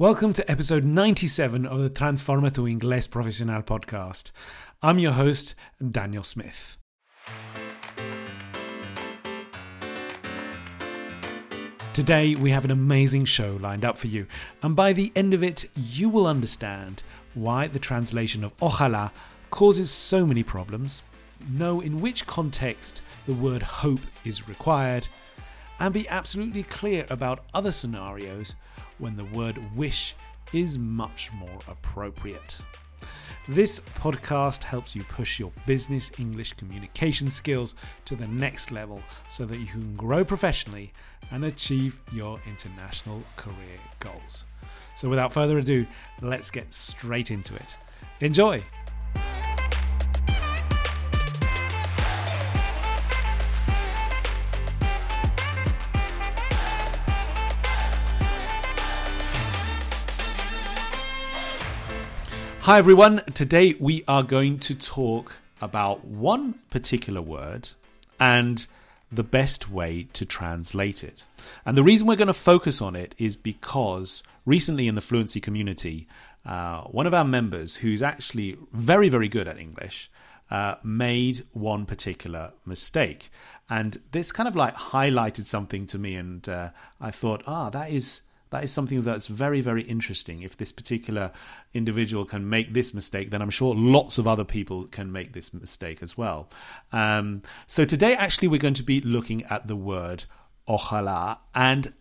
Welcome to episode 97 of the Transforma tu Inglés Professional podcast. I'm your host, Daniel Smith. Today we have an amazing show lined up for you, and by the end of it you will understand why the translation of ojalá causes so many problems, know in which context the word hope is required, and be absolutely clear about other scenarios when the word wish is much more appropriate. This podcast helps you push your business English communication skills to the next level so that you can grow professionally and achieve your international career goals. So without further ado, let's get straight into it. Enjoy! Hi everyone, today we are going to talk about one particular word and the best way to translate it. And the reason we're going to focus on it is because recently in the fluency community, one of our members who's actually very, very good at English made one particular mistake. And this kind of like highlighted something to me, and I thought, that is something that's very, very interesting. If this particular individual can make this mistake, then I'm sure lots of other people can make this mistake as well. So today, actually, we're going to be looking at the word ojalá. And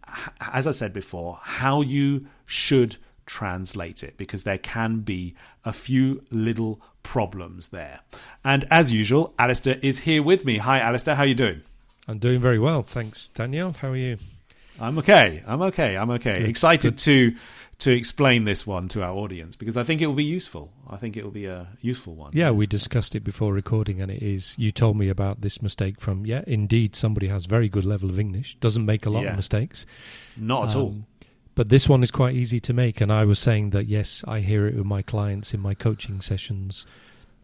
as I said before, how you should translate it, because there can be a few little problems there. And as usual, Alistair is here with me. Hi, Alistair. How are you doing? I'm doing very well. Thanks, Daniel. How are you? I'm okay. Excited to explain this one to our audience, because I think it will be useful. I think it will be a useful one. Yeah, we discussed it before recording, and it is, you told me about this mistake from, indeed, somebody has very good level of English, doesn't make a lot of mistakes. Not at all. But this one is quite easy to make, and I was saying that, yes, I hear it with my clients in my coaching sessions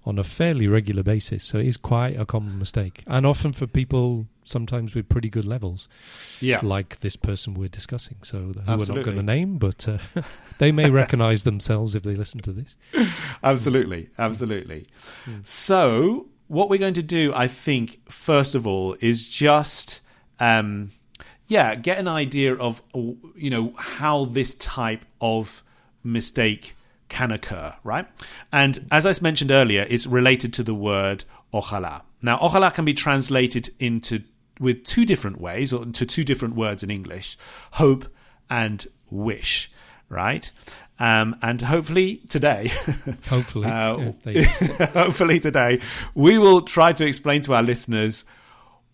on a fairly regular basis. So it is quite a common mistake, and often for people sometimes with pretty good levels, like this person we're discussing. So we're not going to name, but they may recognize themselves if they listen to this. Absolutely. Yeah. So what we're going to do, I think, first of all, is just get an idea of how this type of mistake can occur, right? And as I mentioned earlier, it's related to the word ojalá. Now, ojalá can be translated with two different ways, or to two different words in English: hope and wish, right? And hopefully today, we will try to explain to our listeners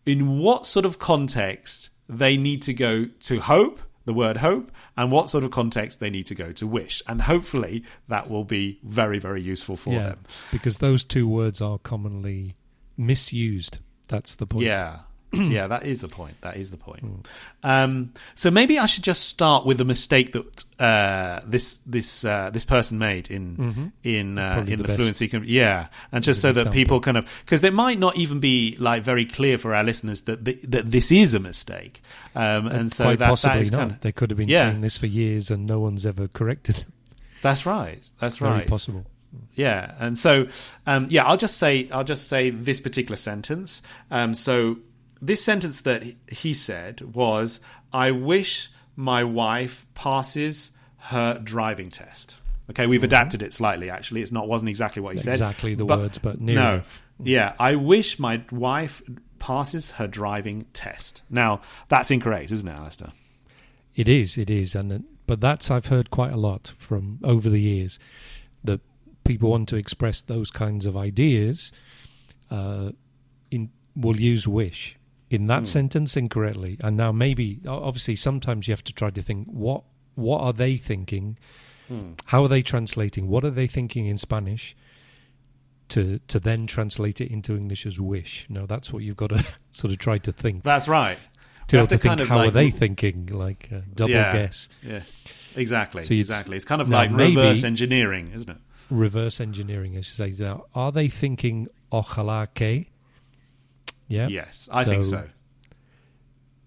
in what sort of context they need to go to hope, the word hope, and what sort of context they need to go to wish. And hopefully that will be very, very useful for them. Because those two words are commonly misused. That's the point. Yeah, that is the point. So maybe I should just start with the mistake that this person made in the fluency. And just so that people kind of, because it might not even be like very clear for our listeners that this is a mistake. And so that is not. Kind of, they could have been saying this for years and no one's ever corrected them. That's right. Very possible. Yeah, and so I'll just say this particular sentence. So this sentence that he said was, "I wish my wife passes her driving test." Okay, we've adapted it slightly. Actually, wasn't exactly what he said. Exactly the words, but near enough. Yeah, I wish my wife passes her driving test. Now that's incorrect, isn't it, Alistair? It is, but that's, I've heard quite a lot from over the years that people want to express those kinds of ideas, will use wish in that sentence incorrectly. And now maybe, obviously, sometimes you have to try to think, what are they thinking? How are they translating? What are they thinking in Spanish to then translate it into English as wish? No, that's what you've got to sort of try to think. That's right. How are they thinking? Like a double guess. Yeah, exactly. So it's kind of like reverse engineering, isn't it? Reverse engineering, as you say. Are they thinking ojalá que? Yeah. Yes, I think so.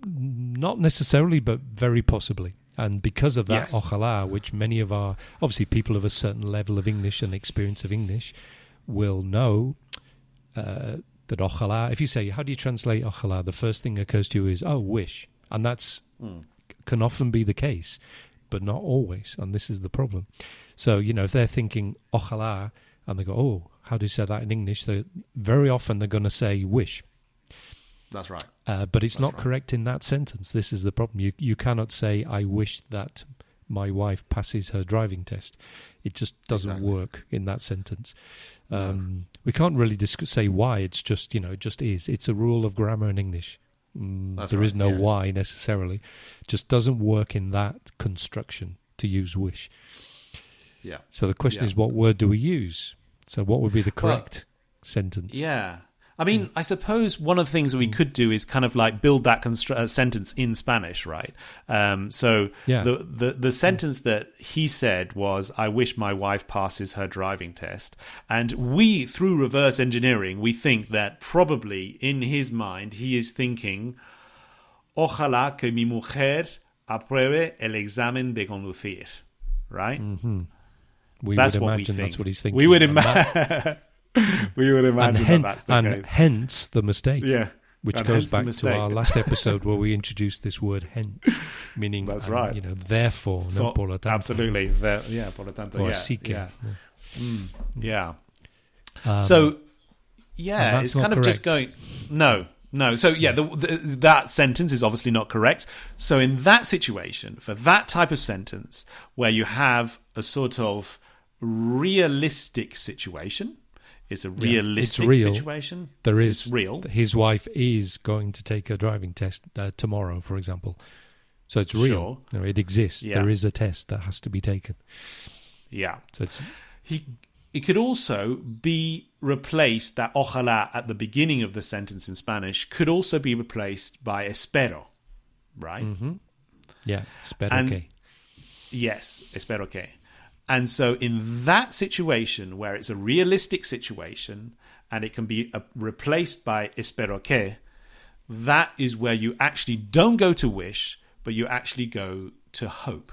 Not necessarily, but very possibly. And because of that, yes, ojalá, which many of our, obviously people of a certain level of English and experience of English will know that ojalá, if you say, how do you translate ojalá? The first thing that occurs to you is, oh, wish. And that's can often be the case, but not always. And this is the problem. So, you know, if they're thinking ojalá and they go, oh, how do you say that in English? Very often they're going to say wish. That's right. But it's not correct in that sentence. This is the problem. You cannot say, I wish that my wife passes her driving test. It just doesn't work in that sentence. We can't really say why. It's just, you know, it just is. It's a rule of grammar in English. There is no why necessarily. Just doesn't work in that construction to use wish. Yeah. So the question is, what word do we use? So what would be the correct sentence? Yeah. I mean, I suppose one of the things we could do is kind of like build that sentence in Spanish, right? The sentence that he said was, I wish my wife passes her driving test. And we, through reverse engineering, we think that probably in his mind, he is thinking, ojalá que mi mujer apruebe el examen de conducir, right? Mm-hmm. That's what we think. That's what he's thinking. We would imagine... We would imagine that's the case. And hence the mistake, which goes back to our last episode where we introduced this word hence, meaning, that's right, you know, therefore, so, no, por lo tanto. Absolutely, por lo tanto, or seeking. It's kind of correct. Just going, no. So, that sentence is obviously not correct. So in that situation, for that type of sentence where you have a sort of realistic situation, it's a realistic situation. There is real. His wife is going to take a driving test tomorrow, for example. So it's real. Sure. No, it exists. Yeah. There is a test that has to be taken. Yeah. So it's it could also be replaced, that ojalá at the beginning of the sentence in Spanish could also be replaced by espero, right? Mm-hmm. Yeah, espero que. Yes, espero que. And so in that situation where it's a realistic situation and it can be replaced by espero que, that is where you actually don't go to wish, but you actually go to hope.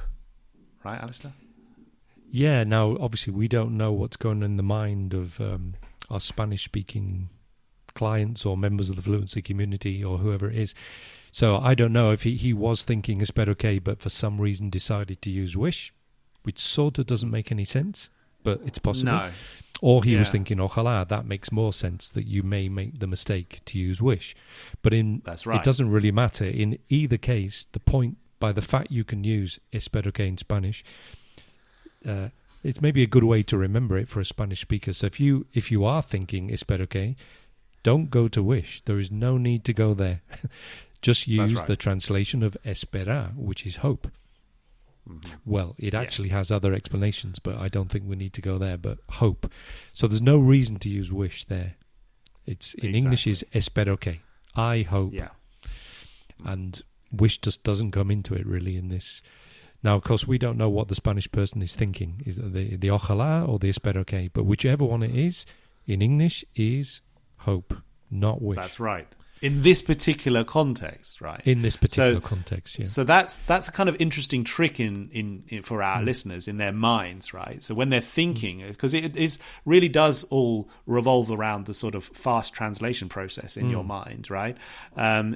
Right, Alistair? Yeah, now obviously we don't know what's going on in the mind of our Spanish-speaking clients or members of the fluency community or whoever it is. So I don't know if he was thinking espero que, but for some reason decided to use wish, which sort of doesn't make any sense, but it's possible. No. Or he was thinking, ojalá, that makes more sense, that you may make the mistake to use wish. But it doesn't really matter. In either case, the point, by the fact you can use espero que in Spanish, it's maybe a good way to remember it for a Spanish speaker. So if you are thinking espero que, don't go to wish. There is no need to go there. Just use the translation of esperar, which is hope. Well, it actually has other explanations, but I don't think we need to go there, but hope. So there's no reason to use wish there. It's in English is espero que, I hope. Yeah. And wish just doesn't come into it really in this. Now, of course, we don't know what the Spanish person is thinking. Is it the ojalá or the espero que? But whichever one it is, in English is hope, not wish. That's right. In this particular context, right? In this particular context, yeah. So that's a kind of interesting trick in for our listeners in their minds, right? So when they're thinking, because it is really does all revolve around the sort of fast translation process in your mind, right?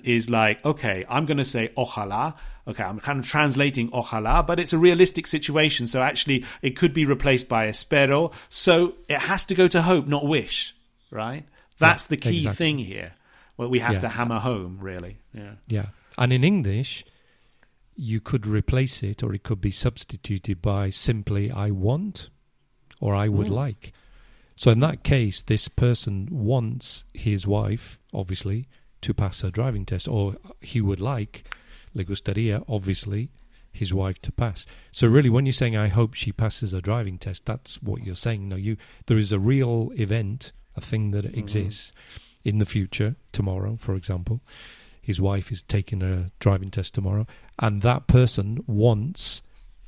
Is like, okay, I'm going to say ojalá. Okay, I'm kind of translating ojalá, but it's a realistic situation. So actually, it could be replaced by espero. So it has to go to hope, not wish, right? That's the key thing here. Well, we have to hammer home, really. Yeah. Yeah. And in English, you could replace it, or it could be substituted by simply I want or I would like. So in that case, this person wants his wife, obviously, to pass her driving test, or he would like, le gustaría, obviously, his wife to pass. So really, when you're saying I hope she passes her driving test, that's what you're saying. No, there is a real event, a thing that exists. In the future, tomorrow, for example, his wife is taking a driving test tomorrow, and that person wants,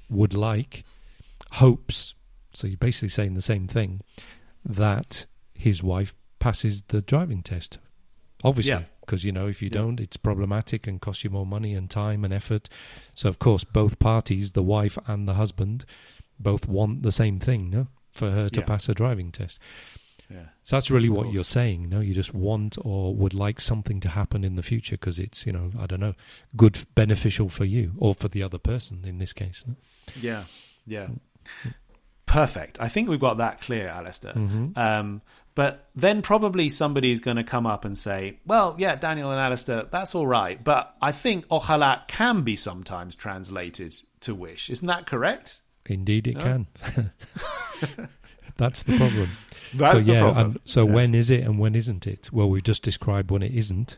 would like, hopes, so you're basically saying the same thing, that his wife passes the driving test. Obviously, because, you know, if you don't, it's problematic and costs you more money and time and effort. So, of course, both parties, the wife and the husband, both want the same thing, no? For her to pass a driving test. Yeah. So that's really what you're saying, no? You just want or would like something to happen in the future because it's, you know, I don't know, good, beneficial for you or for the other person in this case. No? Yeah, yeah. Perfect. I think we've got that clear, Alistair. Mm-hmm. But then probably somebody's going to come up and say, well, yeah, Daniel and Alistair, that's all right. But I think ojalá can be sometimes translated to wish. Isn't that correct? Indeed, it can. That's the problem. That's the problem. And so when is it and when isn't it? Well, we've just described when it isn't.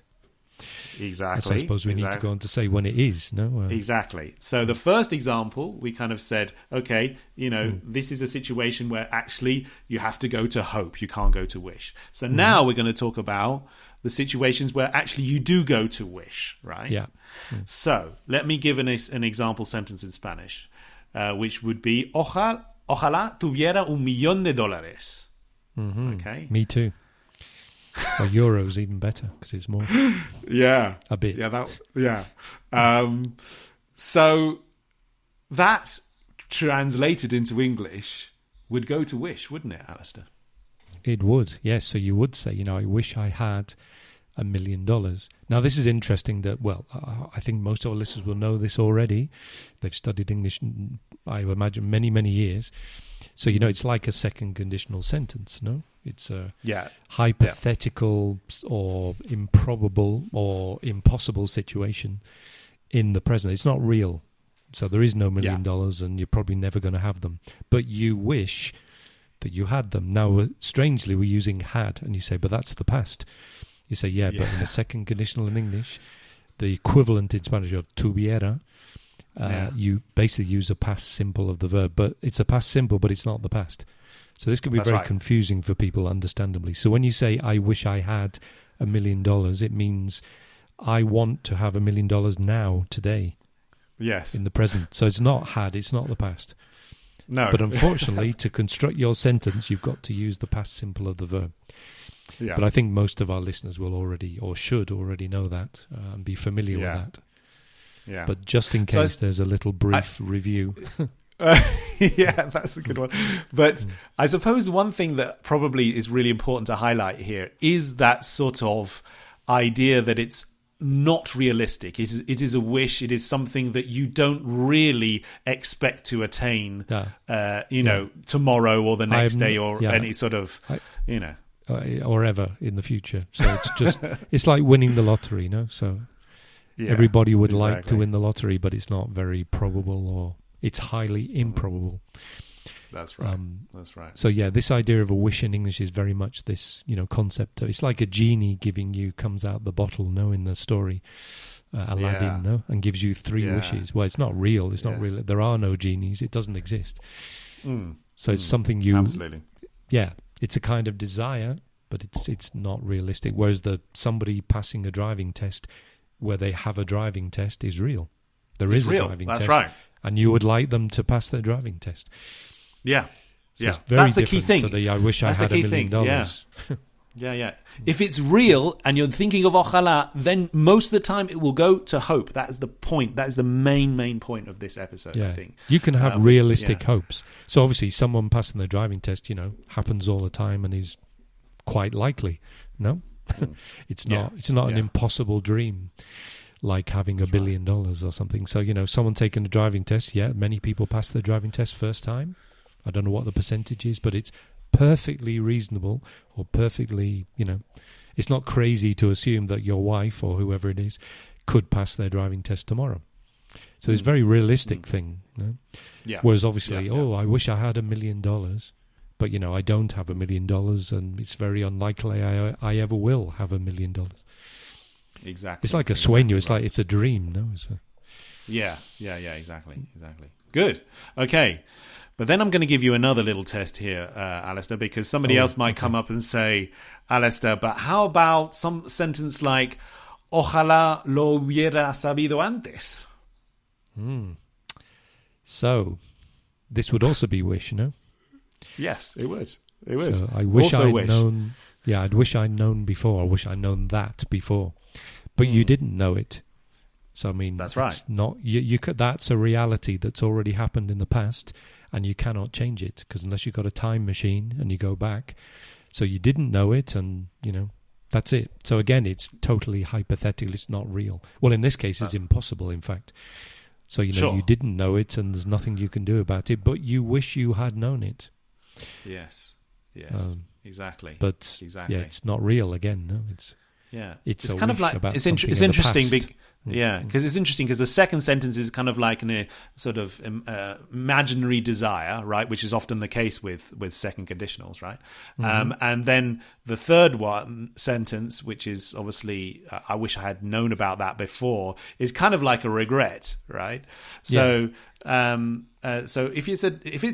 Exactly. So I suppose we need to go on to say when it is, no? Exactly. So the first example, we kind of said, okay, you know, this is a situation where actually you have to go to hope. You can't go to wish. So now we're going to talk about the situations where actually you do go to wish, right? Yeah. So let me give an example sentence in Spanish, which would be, ojalá tuviera $1,000,000. Mm-hmm. Okay. Me too. Or euros, even better, because it's more. Yeah. A bit. Yeah. So that translated into English would go to wish, wouldn't it, Alistair? It would, yes. So you would say, you know, I wish I had $1,000,000. Now, this is interesting that, well, I think most of our listeners will know this already. They've studied English, I imagine, many, many years. So, you know, it's like a second conditional sentence, no? It's a hypothetical or improbable or impossible situation in the present. It's not real. So there is no $1,000,000 and you're probably never going to have them. But you wish that you had them. Now, strangely, we're using had and you say, but that's the past. You say, but in the second conditional in English, the equivalent in Spanish of tuviera, you basically use a past simple of the verb. But it's a past simple, but it's not the past. So this can be very confusing for people, understandably. So when you say, I wish I had $1,000,000, it means I want to have $1,000,000 now, today. Yes. In the present. So it's not had, it's not the past. No. But unfortunately, to construct your sentence, you've got to use the past simple of the verb. Yeah. But I think most of our listeners will already, or should already know that and be familiar with that. Yeah. But just in case there's a little brief review... Yeah, that's a good one. But I suppose one thing that probably is really important to highlight here is that sort of idea that it's not realistic. It is a wish. It is something that you don't really expect to attain, know, tomorrow or the next day or any sort of, you know. Or ever in the future. So it's just, it's like winning the lottery, you know? So everybody would like to win the lottery, but it's not very probable or... It's highly improbable. That's right. So this idea of a wish in English is very much this, you know, concept. It's like a genie comes out the bottle, no, in the story, Aladdin, no, and gives you three wishes. Well, it's not real. It's not real. There are no genies. It doesn't exist. So it's something you absolutely. Yeah, it's a kind of desire, but it's not realistic. Whereas somebody passing a driving test, where they have a driving test, is real. It's real. A driving test. That's right. And you would like them to pass their driving test. Yeah. So yeah. That's the key thing. So I wish I had $1,000,000. Yeah. If it's real and you're thinking of ojalá, then most of the time it will go to hope. That is the point. That is the main point of this episode, I think. You can have realistic hopes. So obviously someone passing their driving test, you know, happens all the time and is quite likely. No? It's not an impossible dream. Like having $1,000,000,000 or something. So, you know, someone taking a driving test, many people pass their driving test first time. I don't know what the percentage is, but it's perfectly reasonable or perfectly, you know, it's not crazy to assume that your wife or whoever it is could pass their driving test tomorrow. So it's a very realistic thing. You know? Yeah. Whereas obviously, I wish I had $1,000,000, but, you know, I don't have $1,000,000 and it's very unlikely I ever will have $1,000,000. Exactly. It's like a sueño. It's like it's a dream, no? Exactly. Good. Okay. But then I'm going to give you another little test here, Alistair, because somebody else might come up and say, Alistair, but how about some sentence like, ojalá lo hubiera sabido antes? So, this would also be wish, no? Yes, it would. It would. So, I wish I had known Yeah, I'd wish I'd known before. I wish I'd known that before. But you didn't know it. So, I mean, that's right. It's not, that's a reality that's already happened in the past, and you cannot change it, because unless you've got a time machine and you go back. So you didn't know it, and, you know, that's it. So, again, it's totally hypothetical. It's not real. Well, in this case, it's impossible, in fact. So, you know, you didn't know it, and there's nothing you can do about it, but you wish you had known it. Yes, yes, exactly. But, yeah, it's not real again, no? It's kind of like, it's interesting because it's interesting because the second sentence is kind of like a sort of imaginary desire, right, which is often the case with second conditionals, right? And then the third sentence, which is obviously I wish I had known about that before, is kind of like a regret, right? So so if it's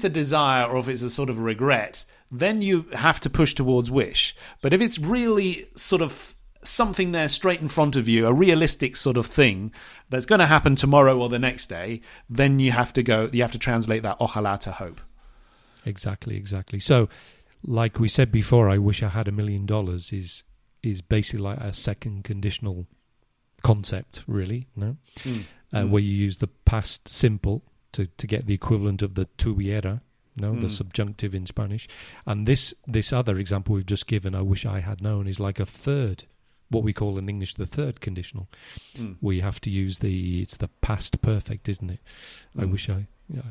a desire or if it's a sort of regret, then you have to push towards wish. But if it's really sort of something there straight in front of you, a realistic sort of thing that's going to happen tomorrow or the next day, then you have to translate that ojalá to hope. Exactly. So like we said before, I wish I had $1 million is basically like a second conditional concept, really, no? Where you use the past simple to get the equivalent of the tuviera, the subjunctive in Spanish. And this other example we've just given, I wish I had known, is like a third, what we call in English the third conditional. We have to use it's the past perfect, isn't it? I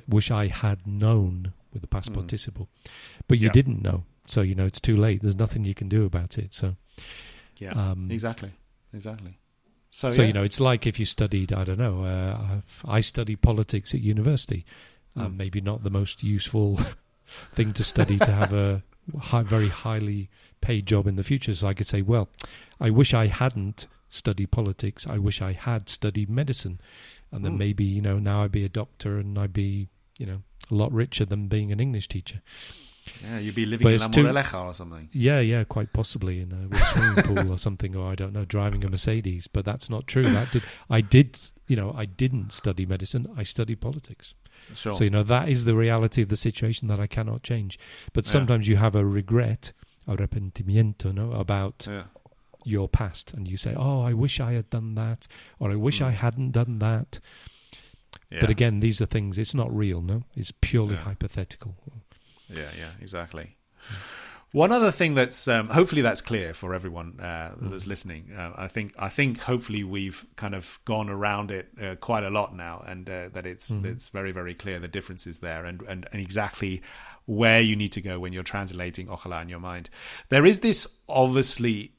wish I had known with the past participle, but you didn't know, so you know it's too late. There's nothing you can do about it. So exactly. So you know, it's like if you studied, I don't know, I studied politics at university. Maybe not the most useful thing to study to have a very highly paid job in the future. So I could say, well, I wish I hadn't studied politics. I wish I had studied medicine. And then maybe, you know, now I'd be a doctor and I'd be, you know, a lot richer than being an English teacher. Yeah, you'd be living in La Moraleja or something. Yeah, quite possibly in a swimming pool or something, or I don't know, driving a Mercedes. But that's not true. I didn't study medicine. I studied politics. Sure. So, you know, that is the reality of the situation that I cannot change. But sometimes you have a regret, arrepentimiento, about your past. And you say, oh, I wish I had done that, or I wish I hadn't done that. Yeah. But again, these are things, it's not real, no? It's purely hypothetical. Yeah, exactly. One other thing that's hopefully that's clear for everyone that's listening. I think hopefully we've kind of gone around it quite a lot now, and that it's very, very clear the differences there and exactly where you need to go when you're translating ojalá in your mind. There is this obviously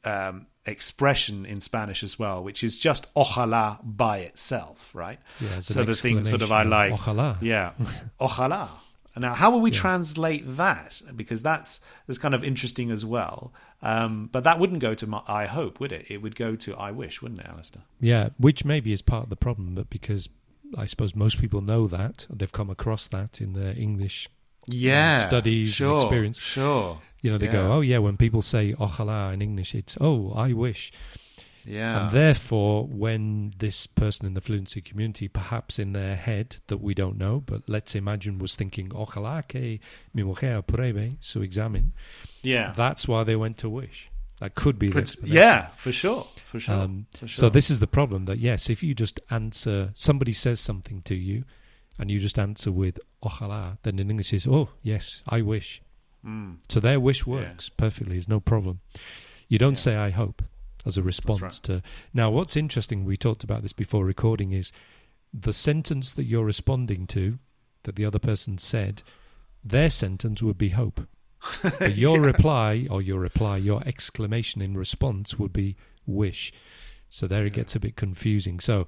expression in Spanish as well, which is just ojalá by itself, right? Yeah, so the thing sort of I like ojalá. Yeah, ojalá. Now, how will we translate that? Because that's kind of interesting as well. But that wouldn't go to I hope, would it? It would go to I wish, wouldn't it, Alistair? Yeah, which maybe is part of the problem, but because I suppose most people know that, they've come across that in their English studies and experience. Sure. You know, they go, oh, yeah, when people say ojalá in English, it's, oh, I wish. Yeah. And therefore, when this person in the fluency community, perhaps in their head that we don't know, but let's imagine was thinking, ojalá que mi mujer apruebe su examen. Yeah. That's why they went to wish. That could be the explanation. Yeah, for sure. So this is the problem that, yes, if you just answer, somebody says something to you and you just answer with ojalá, then in English it's, oh, yes, I wish. So their wish works perfectly. It's no problem. You don't say I hope as a response to... Now, what's interesting, we talked about this before recording, is the sentence that you're responding to, that the other person said, their sentence would be hope. But your your exclamation in response would be wish. So there it gets a bit confusing. So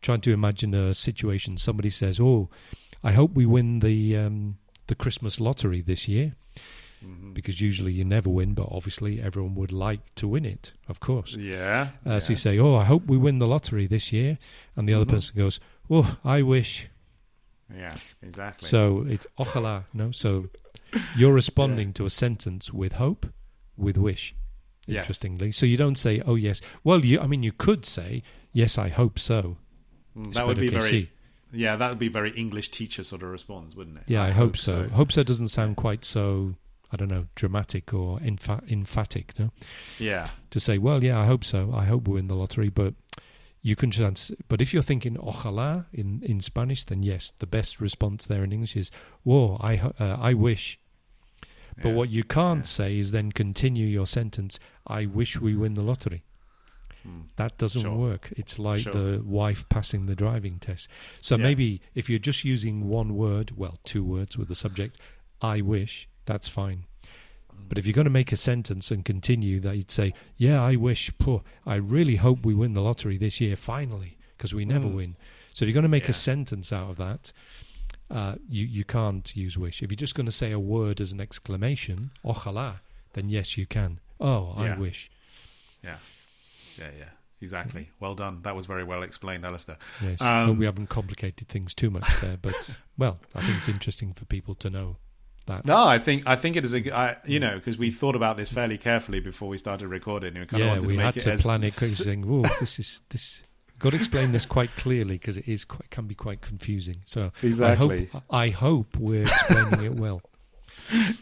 trying to imagine a situation, somebody says, oh, I hope we win the Christmas lottery this year. Mm-hmm. Because usually you never win, but obviously everyone would like to win it, of course. Yeah. So you say, oh, I hope we win the lottery this year. And the other person goes, oh, I wish. Yeah, exactly. So it's ojalá, no? So you're responding to a sentence with hope, with wish, interestingly. Yes. So you don't say, oh, yes. Well, you could say, yes, I hope so. That would be very... Yeah, that would be very English teacher sort of response, wouldn't it? Yeah, I hope so. Hope so doesn't sound quite so... I don't know, dramatic or emphatic, no? Yeah. To say, well, yeah, I hope so. I hope we win the lottery, but you can chance. But if you're thinking ojalá in Spanish, then yes, the best response there in English is, whoa, I wish. But what you can't say is then continue your sentence, I wish we win the lottery. That doesn't work. It's like the wife passing the driving test. So maybe if you're just using one word, well, two words with the subject, I wish, that's fine. But if you're going to make a sentence and continue that, you'd say, yeah, I wish, I really hope we win the lottery this year, finally, because we never win. So if you're going to make a sentence out of that, you can't use wish. If you're just going to say a word as an exclamation, ojalá, then yes, you can. Oh, I wish. Yeah, exactly. Well done. That was very well explained, Alistair. Yes, we haven't complicated things too much there, but, well, I think it's interesting for people to know that. No, I think it is, you know, because we thought about this fairly carefully before we started recording. We had to plan it because we were saying, this got to explain this quite clearly because it is can be quite confusing. So exactly. I hope we're explaining it well.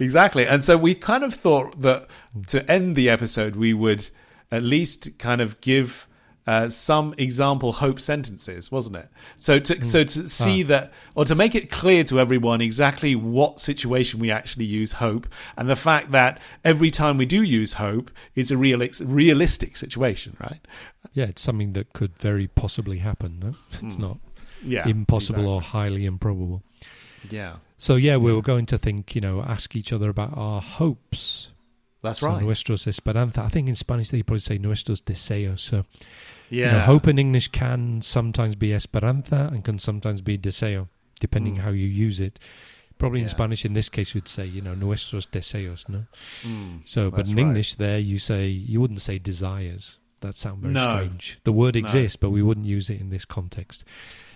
Exactly. And so we kind of thought that to end the episode, we would at least kind of give some example hope sentences, wasn't it? So to see that, or to make it clear to everyone exactly what situation we actually use hope, and the fact that every time we do use hope, it's a realistic situation, right? Yeah, it's something that could very possibly happen, no? It's not impossible or highly improbable. Yeah. So we were going to think, you know, ask each other about our hopes. That's right. Nuestros esperanza. I think in Spanish they probably say nuestros deseos. So, you know, hope in English can sometimes be esperanza and can sometimes be deseo, depending how you use it. Probably in Spanish, in this case, we'd say, you know, nuestros deseos, no? So, but in English there you wouldn't say desires. That sounds very strange. The word exists, but we wouldn't use it in this context.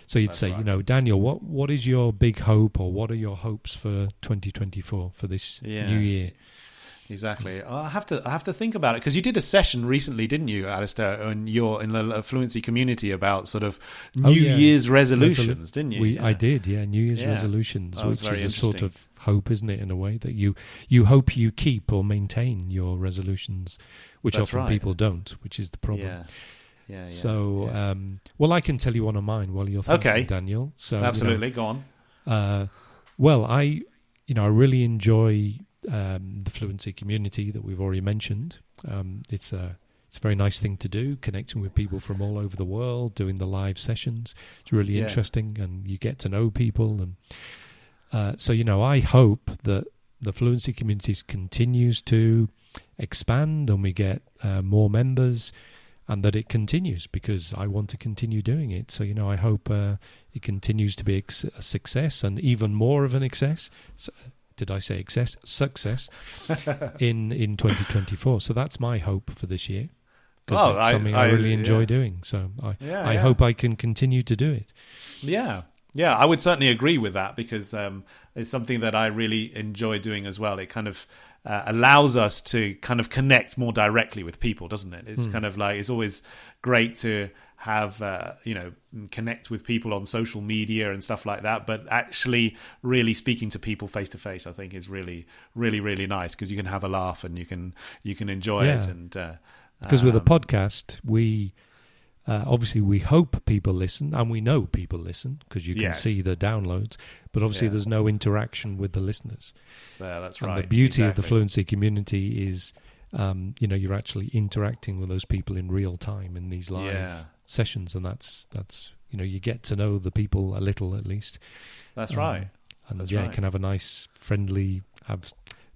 So you'd say, you know, Daniel, what is your big hope, or what are your hopes for 2024, for this new year? Exactly. I have to think about it, because you did a session recently, didn't you, Alistair, in the Fluency community about sort of New Year's resolutions, didn't you? I did, New Year's resolutions, which is a sort of hope, isn't it, in a way, that you hope you keep or maintain your resolutions, which people don't, which is the problem. Yeah. So, well, I can tell you one of mine while you're thinking, Daniel. So, absolutely, you know, go on. Well, I really enjoy the Fluency community that we've already mentioned. It's a very nice thing to do, connecting with people from all over the world, doing the live sessions. It's really interesting, and you get to know people. And so, you know, I hope that the Fluency community continues to expand and we get more members, and that it continues, because I want to continue doing it. So, you know, I hope it continues to be a success, and even more of an success. Did I say success in 2024? So that's my hope for this year, because it's something I really enjoy doing. So I hope I can continue to do it. Yeah, I would certainly agree with that, because it's something that I really enjoy doing as well. It kind of allows us to kind of connect more directly with people, doesn't it? It's kind of like, it's always great to have connect with people on social media and stuff like that, but actually really speaking to people face to face, I think, is really, really, really nice, because you can have a laugh and you can enjoy it. And because with a podcast, we obviously we hope people listen, and we know people listen, because you can see the downloads, but obviously there's no interaction with the listeners. Yeah, that's right. And the beauty of the Fluency community is you're actually interacting with those people in real time in these live sessions, and that's you get to know the people a little, at least. That's right. And that's you can have a nice friendly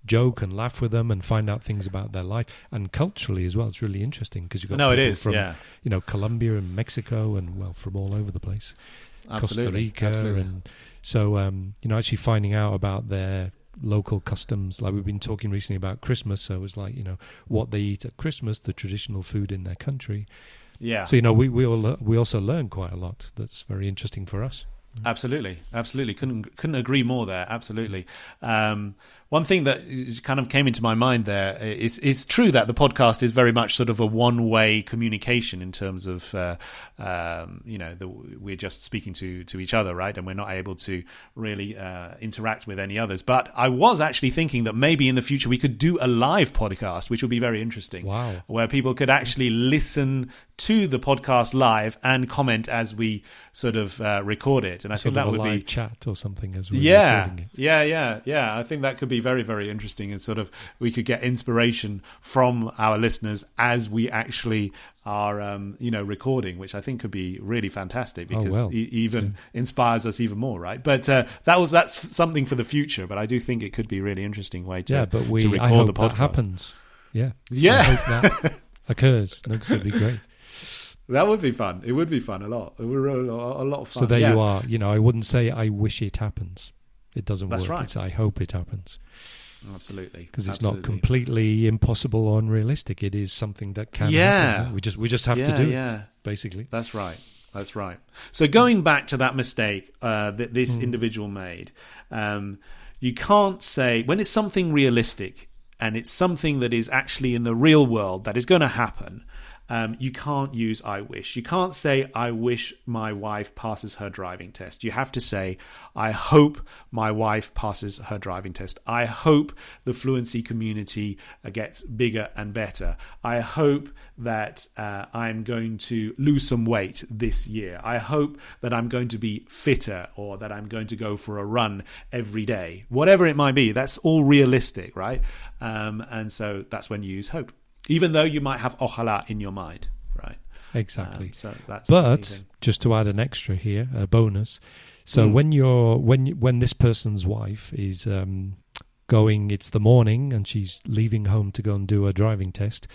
joke and laugh with them and find out things about their life, and culturally as well. It's really interesting, because you've got people from Colombia and Mexico, and well, from all over the place. Absolutely. Costa Rica. Absolutely. And so actually finding out about their local customs, like we've been talking recently about Christmas, so it was like, you know, what they eat at Christmas, the traditional food in their country. Yeah. So, you know, we also learn quite a lot. That's very interesting for us. Absolutely. Couldn't agree more there. Absolutely. One thing that kind of came into my mind there is it's true that the podcast is very much sort of a one-way communication in terms of, we're just speaking to each other, right? And we're not able to really interact with any others. But I was actually thinking that maybe in the future we could do a live podcast, which would be very interesting. Wow. Where people could actually listen to the podcast live and comment as we sort of record it. And I think that would be a live chat or something as we're recording it. Yeah. I think that could be very, very interesting, and sort of we could get inspiration from our listeners as we actually are, recording, which I think could be really fantastic, because inspires us even more, right? But that's something for the future. But I do think it could be a really interesting way to record the podcast. That happens. Yeah. I hope that occurs. No, 'cause it'd be great. That would be fun. It would be fun a lot. It would be a lot of fun. So there you are. You know, I wouldn't say I wish it happens. It doesn't work. Right. It's I hope it happens. Absolutely. Because it's not completely impossible or unrealistic. It is something that can happen. We just have to do it, basically. That's right. So going back to that mistake that this individual made, you can't say, when it's something realistic and it's something that is actually in the real world that is going to happen, you can't use I wish. You can't say, I wish my wife passes her driving test. You have to say, I hope my wife passes her driving test. I hope the fluency community gets bigger and better. I hope that I'm going to lose some weight this year. I hope that I'm going to be fitter, or that I'm going to go for a run every day. Whatever it might be, that's all realistic, right? And so that's when you use hope. Even though you might have ojalá in your mind, right? Exactly. Just to add an extra here, a bonus. So when this person's wife is going, it's the morning and she's leaving home to go and do a driving test,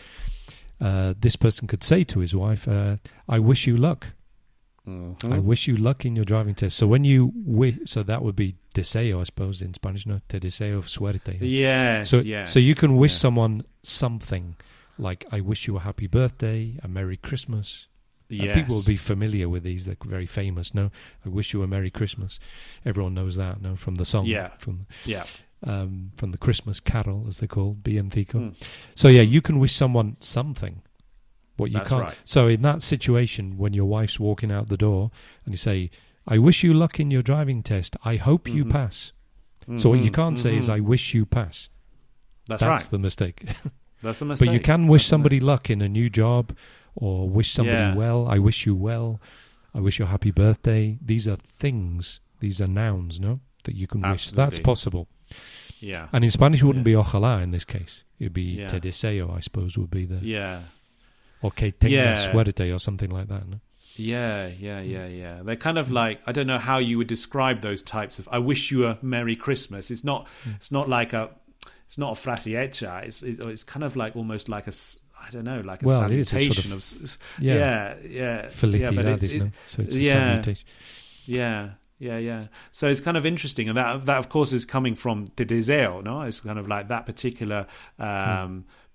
this person could say to his wife, I wish you luck. Mm-hmm. I wish you luck in your driving test. So when you so that would be deseo, I suppose, in Spanish, no? Te deseo suerte. Yes, So you can wish someone something like, I wish you a happy birthday, a Merry Christmas. Yes. People will be familiar with these. They're very famous, no? I wish you a Merry Christmas. Everyone knows that, no? From the song. Yeah. From the Christmas Carol, as they're called, Villancico. So yeah, you can wish someone something. Right. So in that situation, when your wife's walking out the door and you say, I wish you luck in your driving test, I hope you pass. So what you can't say is, I wish you pass. That's the mistake. That's a mistake. But you can wish somebody luck in a new job, or wish somebody well. I wish you well. I wish you a happy birthday. These are things. These are nouns, no? That you can wish. That's possible. Yeah. And in Spanish, it wouldn't be ojalá in this case. It would be te deseo, I suppose, would be the... Yeah. Or que tenga suerte or something like that. No? Yeah. They're kind of like, I don't know how you would describe those types of, I wish you a Merry Christmas. It's not a frase hecha. It's kind of like almost like a, I don't know, like a salutation of... Felicidades, no? So it's a salutation. Yeah. So it's kind of interesting. And that of course, is coming from te deseo, no? It's kind of like that particular...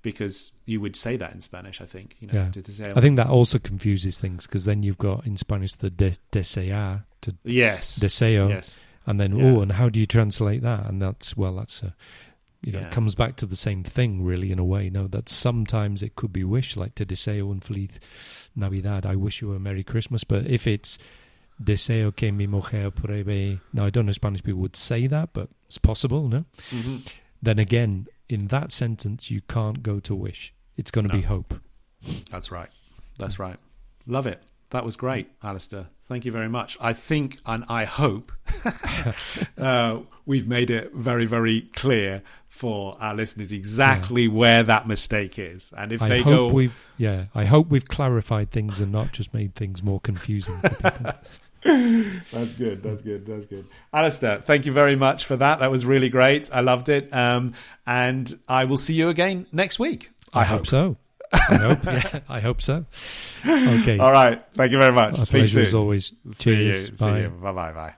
because you would say that in Spanish, I think. I think that also confuses things, because then you've got in Spanish the desear, to deseo, and then and how do you translate that? And it comes back to the same thing, really, in a way. No, that sometimes it could be wish, like te deseo un feliz Navidad. I wish you a Merry Christmas. But if it's deseo que mi mujer pruebe, now I don't know if Spanish people would say that, but it's possible, no? Mm-hmm. Then again, in that sentence, you can't go to wish. It's going to be hope. That's right. Love it. That was great, Alistair. Thank you very much. I think, and I hope, we've made it very, very clear for our listeners exactly where that mistake is. And if they go... I hope we've clarified things and not just made things more confusing for people. That's good. Alistair, thank you very much for that. That was really great. I loved it. And I will see you again next week. I hope so. I hope so. Okay. All right. Thank you very much. Speak soon. As always. Cheers. See you. Bye. Bye.